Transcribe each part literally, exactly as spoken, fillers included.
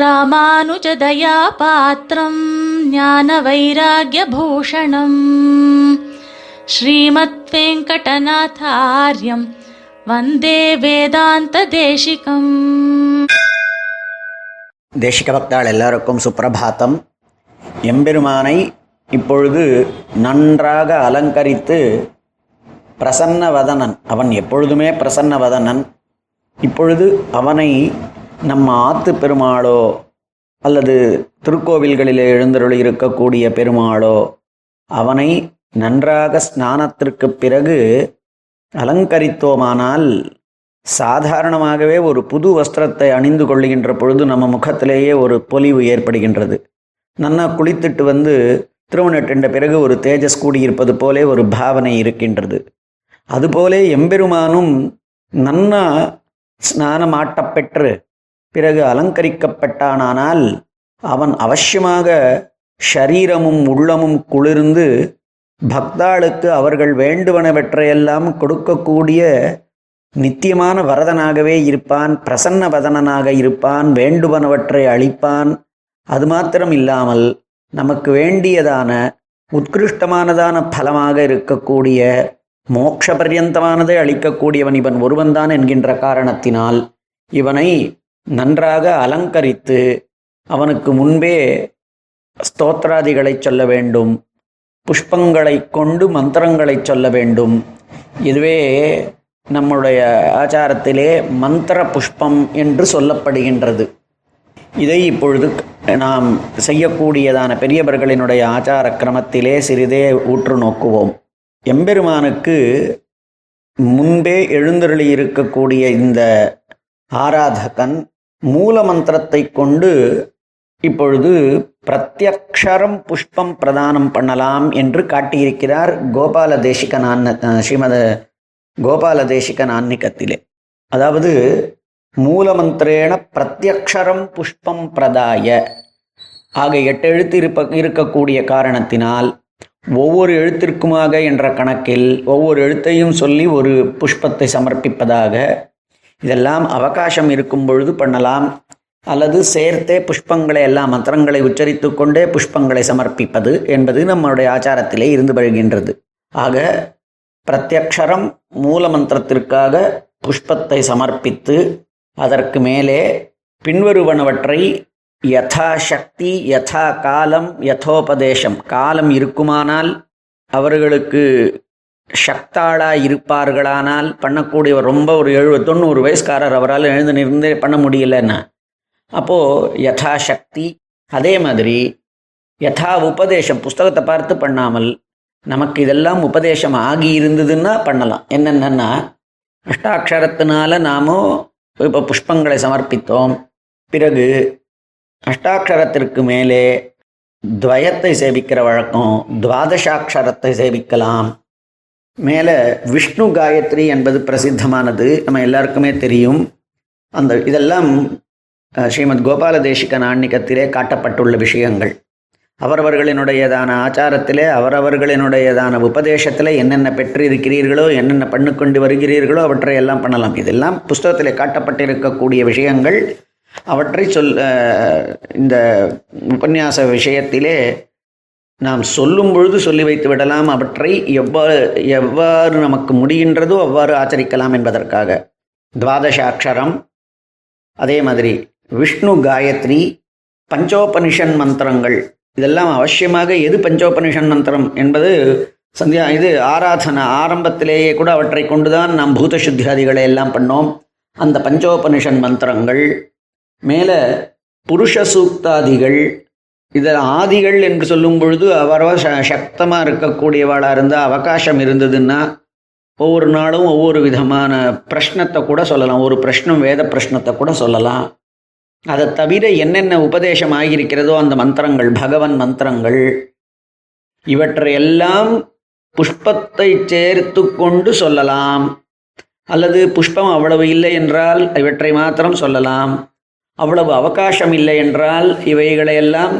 ராமானுஜதயா பாத்ரம் ஞான வைராக்ய பூஷணம் ஸ்ரீமத் வெங்கடநாதார்யம் வந்தே வேதாந்த தேசிகம். தேசிக பக்தாள் எல்லாருக்கும் சுப்பிரபாத்தம். எம்பெருமானை இப்பொழுது நன்றாக அலங்கரித்து பிரசன்னவதனன், அவன் எப்பொழுதுமே பிரசன்னவதனன், இப்பொழுது அவனை நம்ம ஆத்து பெருமாளோ அல்லது திருக்கோவில்களிலே எழுந்தருளி இருக்கக்கூடிய பெருமாளோ அவனை நன்றாக ஸ்நானத்திற்கு பிறகு அலங்கரித்தோமானால், சாதாரணமாகவே ஒரு புது வஸ்திரத்தை அணிந்து கொள்ளுகின்ற பொழுது நம்ம முகத்திலேயே ஒரு பொலிவு ஏற்படுகின்றது. நன்னா குளித்துட்டு வந்து திருமணத்தின் பிறகு ஒரு தேஜஸ் கூடியிருப்பது போலே ஒரு பாவனை இருக்கின்றது. அதுபோலே எம்பெருமானும் நன்னா ஸ்நானமாட்டப்பெற்று பிறகு அலங்கரிக்கப்பட்டானால் அவன் அவசியமாக ஷரீரமும் உள்ளமும் குளிர்ந்து பக்தாளுக்கு அவர்கள் வேண்டுவனவற்றையெல்லாம் கொடுக்கக்கூடிய நித்தியமான வரதனாகவே இருப்பான், பிரசன்னவதனாக இருப்பான், வேண்டுவனவற்றை அளிப்பான். அது மாத்திரம் இல்லாமல் நமக்கு வேண்டியதான உத்கிருஷ்டமானதான பலமாக இருக்கக்கூடிய மோட்ச பர்யந்தமானதை அளிக்கக்கூடியவன் இவன் ஒருவன்தான் என்கின்ற காரணத்தினால் இவனை நன்றாக அலங்கரித்து அவனுக்கு முன்பே ஸ்தோத்திராதிகளை சொல்ல வேண்டும், புஷ்பங்களை கொண்டு மந்திரங்களை சொல்ல வேண்டும். இதுவே நம்முடைய ஆச்சாரத்திலே மந்திர புஷ்பம் என்று சொல்லப்படுகின்றது. இதை இப்பொழுது நாம் செய்யக்கூடியதான பெரியவர்களினுடைய ஆச்சார கிரமத்திலே சிறிதே ஊற்று நோக்குவோம். எம்பெருமானுக்கு முன்பே எழுந்தருளி இருக்கக்கூடிய இந்த ஆராதகன் மூல மந்திரத்தை கொண்டு இப்பொழுது பிரத்யக்ஷரம் புஷ்பம் பிரதானம் பண்ணலாம் என்று காட்டியிருக்கிறார் கோபால தேசிகன் ஆன்ன ஸ்ரீமத கோபால தேசிகன் ஆன்னிகத்திலே. அதாவது மூலமந்திரேன பிரத்யக்ஷரம் புஷ்பம் பிரதாய, ஆக எட்டு எழுத்து இருப்ப இருக்கக்கூடிய காரணத்தினால் ஒவ்வொரு எழுத்திற்குமாக என்ற கணக்கில் ஒவ்வொரு எழுத்தையும் சொல்லி ஒரு புஷ்பத்தை சமர்ப்பிப்பதாக. இதெல்லாம் அவகாசம் இருக்கும் பொழுது பண்ணலாம், அல்லது சேர்த்தே புஷ்பங்களை எல்லா மந்திரங்களை உச்சரித்து கொண்டே புஷ்பங்களை சமர்ப்பிப்பது என்பது நம்மளுடைய ஆச்சாரத்திலே இருந்து வருகின்றது. ஆக பிரத்யக்ஷரம் மூல மந்திரத்திற்காக புஷ்பத்தை சமர்ப்பித்து அதற்கு மேலே பின்வருவனவற்றை யதா சக்தி யதா காலம் யதோபதேசம், காலம் இருக்குமானால் அவர்களுக்கு சக்தாளாக இருப்பார்களானால் பண்ணக்கூடிய ரொம்ப ஒரு எழுபது தொண்ணூறு வயசுக்காரர் அவரால் எழுந்து நிறந்தே பண்ண முடியலன்னா அப்போது யதா சக்தி, அதே மாதிரி யதா உபதேசம், புஸ்தகத்தை பார்த்து பண்ணாமல் நமக்கு இதெல்லாம் உபதேசம் ஆகி இருந்ததுன்னா பண்ணலாம். என்னென்னா அஷ்டாட்சரத்தினால நாமும் இப்போ புஷ்பங்களை சமர்ப்பித்தோம், பிறகு அஷ்டாட்சரத்திற்கு மேலே துவயத்தை சேவிக்கிற வழக்கம், துவாதசாட்சரத்தை சேவிக்கலாம். மேலே விஷ்ணு காயத்ரி என்பது பிரசித்தமானது, நம்ம எல்லாருக்குமே தெரியும். அந்த இதெல்லாம் ஸ்ரீமத் கோபால தேசிகன் ஆன்னிகத்திலே காட்டப்பட்டுள்ள விஷயங்கள். அவரவர்களினுடையதான ஆச்சாரத்திலே அவரவர்களினுடையதான உபதேசத்தில் என்னென்ன பெற்றிருக்கிறீர்களோ என்னென்ன பண்ணு கொண்டு வருகிறீர்களோ அவற்றை எல்லாம் பண்ணலாம். இதெல்லாம் புஸ்தகத்திலே காட்டப்பட்டிருக்கக்கூடிய விஷயங்கள். அவற்றை சொல் இந்த உபன்யாச விஷயத்திலே நாம் சொல்லும் பொழுது சொல்லி வைத்து விடலாம். அவற்றை எவ்வாறு எவ்வாறு நமக்கு முடிகின்றதோ அவ்வாறு ஆச்சரிக்கலாம் என்பதற்காக துவாதசாட்சரம், அதே மாதிரி விஷ்ணு காயத்ரி, பஞ்சோபனிஷன் மந்திரங்கள், இதெல்லாம் அவசியமாக. எது பஞ்சோபனிஷன் மந்திரம் என்பது சந்தியா இது ஆராதனை ஆரம்பத்திலேயே கூட அவற்றை கொண்டுதான் நாம் பூத சுத்தியாதிகளை எல்லாம் பண்ணோம். அந்த பஞ்சோபனிஷன் மந்திரங்கள் மேலே புருஷ சூக்தாதிகள், இதில் ஆதிகள் என்று சொல்லும் பொழுது அவரவர் ச சக்தமாக இருக்கக்கூடியவாளாக இருந்தால் அவகாசம் இருந்ததுன்னா ஒவ்வொரு நாளும் ஒவ்வொரு விதமான பிரஷ்னத்தை கூட சொல்லலாம், ஒரு பிரஷ்னம் வேத பிரஷ்னத்தை கூட சொல்லலாம். அதை தவிர என்னென்ன உபதேசம் ஆகியிருக்கிறதோ அந்த மந்திரங்கள், பகவன் மந்திரங்கள், இவற்றையெல்லாம் புஷ்பத்தை சேர்த்து கொண்டு சொல்லலாம். அல்லது புஷ்பம் அவ்வளவு இல்லை என்றால் இவற்றை மாத்திரம் சொல்லலாம். அவ்வளவு அவகாசம் இல்லை என்றால் இவைகளையெல்லாம்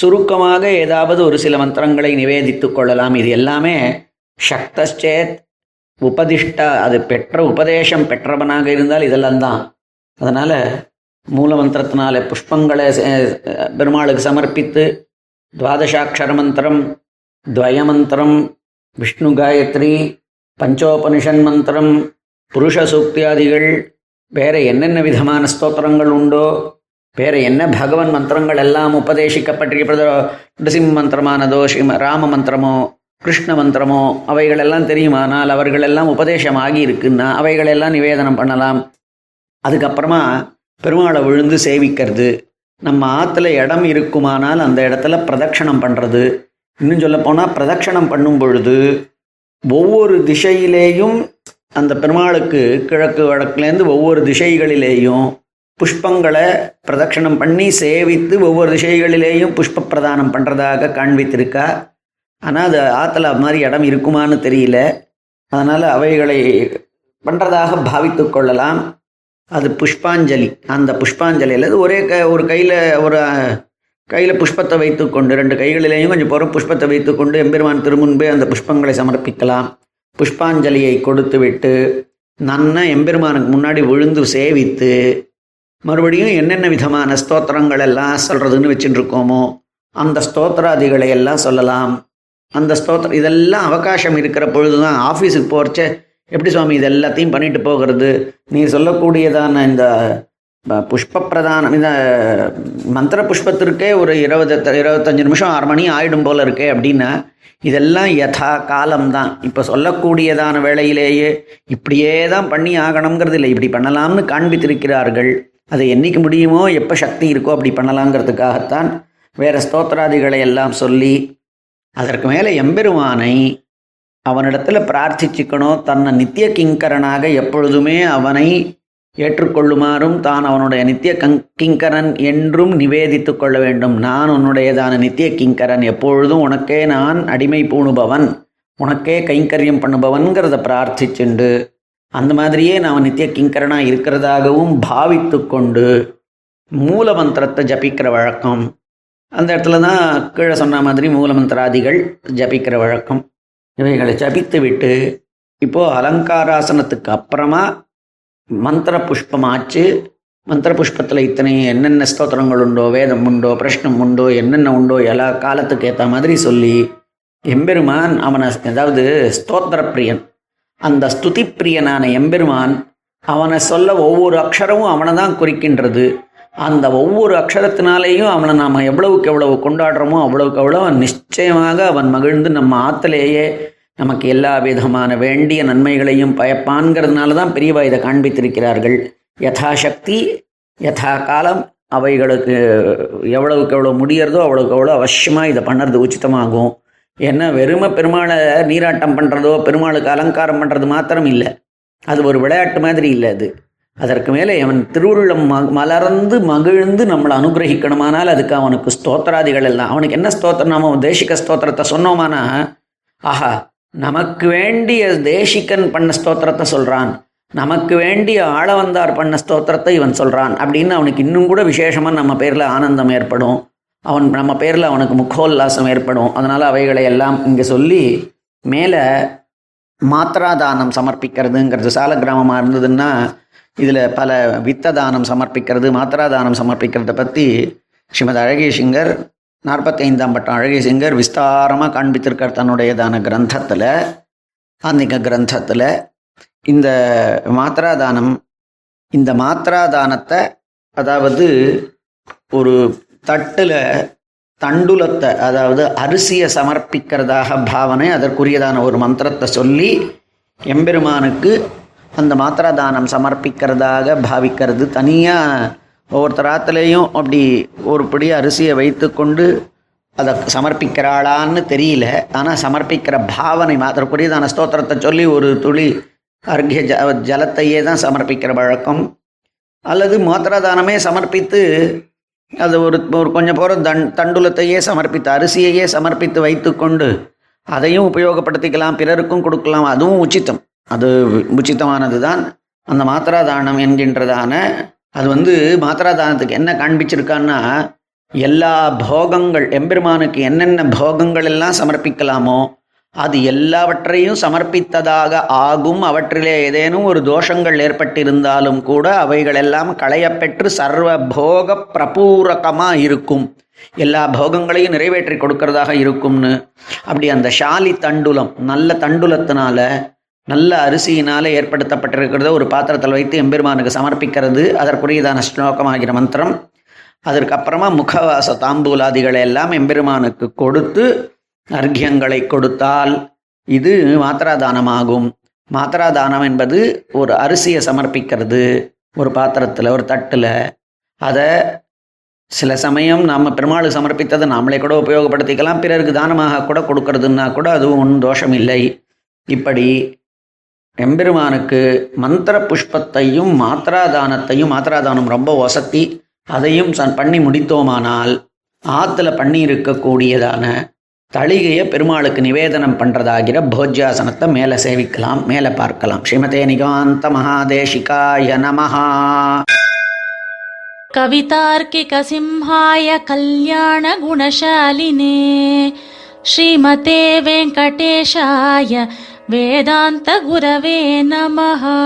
சுருக்கமாக ஏதாவது ஒரு சில மந்திரங்களை நிவேதித்து கொள்ளலாம். இது எல்லாமே சக்தச்சேத் உபதிஷ்ட, அது பெற்ற உபதேசம் பெற்றவனாக இருந்தால் இதெல்லாம் தான். அதனால் மூலமந்திரத்தினாலே புஷ்பங்களை பெருமாளுக்கு சமர்ப்பித்து துவாதசாட்சர மந்திரம், துவயமந்திரம், விஷ்ணு காயத்ரி, பஞ்சோபனிஷன் மந்திரம், புருஷ சூக்தியாதிகள், வேறு என்னென்ன விதமான ஸ்தோத்திரங்கள் உண்டோ, வேறு என்ன பகவன் மந்திரங்கள் எல்லாம் உபதேசிக்கப்பட்டிருக்கிறதோ, நிருசிம்ம மந்திரமானதோ, ஸ்ரீம ராம மந்திரமோ, கிருஷ்ண மந்திரமோ, அவைகளெல்லாம் தெரியுமானால் அவர்களெல்லாம் உபதேசமாகி இருக்குன்னா அவைகளெல்லாம் நிவேதனம் பண்ணலாம். அதுக்கப்புறமா பெருமாளை விழுந்து சேவிக்கிறது. நம்ம ஆற்றுல இடம் இருக்குமானால் அந்த இடத்துல பிரதட்சணம் பண்ணுறது. இன்னும் சொல்லப்போனால் பிரதட்சணம் பண்ணும் பொழுது ஒவ்வொரு திசையிலேயும் அந்த பெருமாளுக்கு கிழக்கு வடக்குலேருந்து ஒவ்வொரு திசைகளிலேயும் புஷ்பங்களை பிரதட்சணம் பண்ணி சேவித்து ஒவ்வொரு திசைகளிலேயும் புஷ்ப பிரதானம் பண்ணுறதாக காண்பித்திருக்கா. ஆனால் அது ஆற்றுல மாதிரி இடம் இருக்குமான்னு தெரியல. அதனால் அவைகளை பண்ணுறதாக பாவித்து கொள்ளலாம். அது புஷ்பாஞ்சலி. அந்த புஷ்பாஞ்சலியில் அது ஒரே க ஒரு கையில் ஒரு கையில் புஷ்பத்தை வைத்துக்கொண்டு, ரெண்டு கைகளிலேயும் கொஞ்சம் போகிற புஷ்பத்தை வைத்துக்கொண்டு எம்பெருமான் திருமுன்பே அந்த புஷ்பங்களை சமர்ப்பிக்கலாம். புஷ்பாஞ்சலியை கொடுத்து விட்டு நன்ன எம்பெருமானுக்கு முன்னாடி விழுந்து சேவித்து மறுபடியும் என்னென்ன விதமான ஸ்தோத்திரங்கள் எல்லாம் சொல்கிறதுன்னு வச்சுட்டுருக்கோமோ அந்த ஸ்தோத்திராதிகளை எல்லாம் சொல்லலாம். அந்த ஸ்தோத்திரம் இதெல்லாம் அவகாசம் இருக்கிற பொழுது தான். ஆஃபீஸுக்கு போகிறச்சே எப்படி சுவாமி இது எல்லாத்தையும் பண்ணிட்டு போகிறது? நீ சொல்லக்கூடியதான இந்த புஷ்ப பிரதானம், இந்த மந்திர புஷ்பத்திற்கே ஒரு இருபது இருபத்தஞ்சி நிமிஷம் ஆறு மணி ஆயிடும் போல் இருக்கே அப்படின்னா இதெல்லாம் யதா காலம்தான். இப்போ சொல்லக்கூடியதான வேளையிலேயே இப்படியே தான் பண்ணி ஆகணுங்கிறது இல்லை. இப்படி பண்ணலாம்னு காண்பித்திருக்கிறார்கள். அதை என்றைக்கு முடியுமோ, எப்போ சக்தி இருக்கோ அப்படி பண்ணலாங்கிறதுக்காகத்தான் வேறு ஸ்தோத்திராதிகளை எல்லாம் சொல்லி அதற்கு மேலே எம்பெருமானை அவனிடத்தில் பிரார்த்திச்சுக்கணும். தன்னை நித்திய கிங்கரனாக எப்பொழுதுமே அவனை ஏற்றுக்கொள்ளுமாறும், தான் அவனுடைய நித்திய கங் கிங்கரன் என்றும் நிவேதித்து கொள்ள வேண்டும். நான் உன்னுடையதான நித்திய கிங்கரன், எப்பொழுதும் உனக்கே நான் அடிமை பூணுபவன், உனக்கே கைங்கரியம் பண்ணுபவன்கிறத பிரார்த்திச்சுண்டு அந்த மாதிரியே நான் நித்திய கிங்கரனாக இருக்கிறதாகவும் பாவித்து கொண்டு மூல மந்திரத்தை ஜபிக்கிற வழக்கம். அந்த இடத்துல தான் கீழே சொன்ன மாதிரி மூலமந்திராதிகள் ஜபிக்கிற வழக்கம். இவைகளை ஜபித்து விட்டு இப்போது அலங்காராசனத்துக்கு அப்புறமா மந்திர புஷ்பம் ஆச்சு. மந்திர புஷ்பத்தில் இத்தனை என்னென்ன ஸ்தோத்திரங்கள் உண்டோ, வேதம் உண்டோ, பிரஷ்னம் உண்டோ, என்னென்ன உண்டோ எல்லா காலத்துக்கு ஏற்ற மாதிரி சொல்லி எம்பெருமான் அவனை, அதாவது ஸ்தோத்திர பிரியன், அந்த ஸ்துதி பிரியனான எம்பெருமான் அவனை சொல்ல ஒவ்வொரு அக்ஷரமும் அவனை தான் குறிக்கின்றது. அந்த ஒவ்வொரு அக்ஷரத்தினாலேயும் அவனை நாம் எவ்வளவுக்கு எவ்வளவு கொண்டாடுறோமோ அவ்வளவுக்கு அவ்வளோ நிச்சயமாக அவன் மகிழ்ந்து நம்ம ஆற்றுலேயே நமக்கு எல்லா விதமான வேண்டிய நன்மைகளையும் பயப்பான்கிறதுனால தான் பெரியவா இதை காண்பித்திருக்கிறார்கள். யதாசக்தி யதா காலம் அவைகளுக்கு எவ்வளவுக்கு எவ்வளோ முடியறதோ அவ்வளோக்கு அவ்வளோ அவசியமாக இதை பண்ணுறது உச்சிதமாகும். ஏன்னா வெறுமை பெருமாளை நீராட்டம் பண்ணுறதோ பெருமாளுக்கு அலங்காரம் பண்ணுறது மாத்திரம் இல்லை, அது ஒரு விளையாட்டு மாதிரி இல்லை. அது அதற்கு மேலே அவன் திருவுருளம் ம மலர்ந்து மகிழ்ந்து நம்மளை அனுகிரகிக்கணுமானால் அதுக்கு அவனுக்கு ஸ்தோத்திராதிகள் எல்லாம். அவனுக்கு என்ன ஸ்தோத்திரம்? நாம தேசிக ஸ்தோத்திரத்தை சொன்னோமானா, ஆஹா நமக்கு வேண்டிய தேசிகன் பண்ண ஸ்தோத்திரத்தை சொல்கிறான், நமக்கு வேண்டிய ஆளவந்தார் பண்ண ஸ்தோத்திரத்தை இவன் சொல்கிறான் அப்படின்னு அவனுக்கு இன்னும் கூட விசேஷமாக நம்ம பேரில் ஆனந்தம் ஏற்படும். அவன் நம்ம பேரில் அவனுக்கு முகோல்லாசம் ஏற்படும். அதனால் அவைகளை எல்லாம் இங்கே சொல்லி மேலே மாத்திராதானம் சமர்ப்பிக்கிறதுங்கிறது சால கிராமமாக இருந்ததுன்னா இதில் பல வித்த தானம் சமர்ப்பிக்கிறது, மாத்திராதானம் சமர்ப்பிக்கிறத பற்றி ஸ்ரீமதி அழகேசிங்கர் நாற்பத்தைந்தாம் பட்டம் அழகேசிங்கர் விஸ்தாரமாக காண்பித்திருக்கார் தன்னுடையதான கிரந்தத்தில், ஆன்மீக கிரந்தத்தில். இந்த மாத்திராதானம், இந்த மாத்திராதானத்தை, அதாவது ஒரு தட்டில் தண்டுலத்தை, அதாவது அரிசியை சமர்ப்பிக்கிறதாக பாவனை, அதற்குரியதான ஒரு மந்திரத்தை சொல்லி எம்பெருமானுக்கு அந்த மாத்திராதானம் சமர்ப்பிக்கிறதாக பாவிக்கிறது. தனியாக ஒவ்வொருத்தர் ஆற்றுலேயும் அப்படி ஒரு படி அரிசியை வைத்து கொண்டு அதை சமர்ப்பிக்கிறாளான்னு தெரியல, ஆனால் சமர்ப்பிக்கிற பாவனை மாத்திரக்குரியதான ஸ்தோத்திரத்தை சொல்லி ஒரு துளி அர்க்ய ஜ ஜலத்தையே தான் சமர்ப்பிக்கிற வழக்கம். அல்லது மாத்திராதானமே சமர்ப்பித்து அது ஒரு ஒரு கொஞ்சம் போகிற தண் தண்டுலத்தையே சமர்ப்பித்து அரிசியையே சமர்ப்பித்து வைத்து கொண்டு அதையும் உபயோகப்படுத்திக்கலாம், பிறருக்கும் கொடுக்கலாம். அதுவும் உச்சித்தம், அது உச்சிதமானது தான் அந்த மாத்திராதானம் என்கின்றதான. அது வந்து மாத்திராதானத்துக்கு என்ன காண்பிச்சிருக்கான்னா எல்லா போகங்கள் எம்பெருமானுக்கு என்னென்ன போகங்கள் எல்லாம் சமர்ப்பிக்கலாமோ அது எல்லாவற்றையும் சமர்ப்பித்ததாக ஆகும். அவற்றிலே ஏதேனும் ஒரு தோஷங்கள் ஏற்பட்டிருந்தாலும் கூட அவைகளெல்லாம் களையப்பெற்று சர்வ போக பிரபூரகமாக இருக்கும், எல்லா போகங்களையும் நிறைவேற்றி கொடுக்கறதாக இருக்கும்னு. அப்படி அந்த ஷாலி தண்டுலம் நல்ல தண்டுலத்தினால நல்ல அரிசியினால் ஏற்படுத்தப்பட்டிருக்கிறத ஒரு பாத்திரத்தில் வைத்து எம்பெருமானுக்கு சமர்ப்பிக்கிறது அதற்குரியதான ஸ்லோகமாகிற மந்திரம். அதற்கப்புறமா முகவாச தாம்பூலாதிகளை எல்லாம் எம்பெருமானுக்கு கொடுத்து அர்க்கியங்களை கொடுத்தால் இது மாத்திராதானமாகும். மாத்திராதானம் என்பது ஒரு அரிசியை சமர்ப்பிக்கிறது ஒரு பாத்திரத்தில் ஒரு தட்டில். அதை சில சமயம் நாம் பெருமாளுக்கு சமர்ப்பித்ததை நாமளே கூட உபயோகப்படுத்திக்கலாம், பிறருக்கு தானமாக கூட கொடுக்கறதுன்னா கூட அதுவும் ஒன்றும் தோஷம் இல்லை. இப்படி எம்பெருமானுக்கு மந்திர புஷ்பத்தையும் மாத்திராதானத்தையும், மாத்திராதானம் ரொம்ப ஒசத்தி அதையும் சன் பண்ணி முடித்தோமானால் ஆற்றுல பண்ணி இருக்கக்கூடியதான தளிகையை பெருமாளுக்கு நிவேதனம் பண்ணுறதாகிற போஜ்யாசனத்தை மேலே சேவிக்கலாம், மேலே பார்க்கலாம். ஸ்ரீமதே நிகாந்த மகாதேசிகாய நமஹா. கவிதார்க்கிக சிம்ஹாய கல்யாண குணசாலினே ஸ்ரீமதே வெங்கடேஷாய வேதாந்த குரவே நமஹா.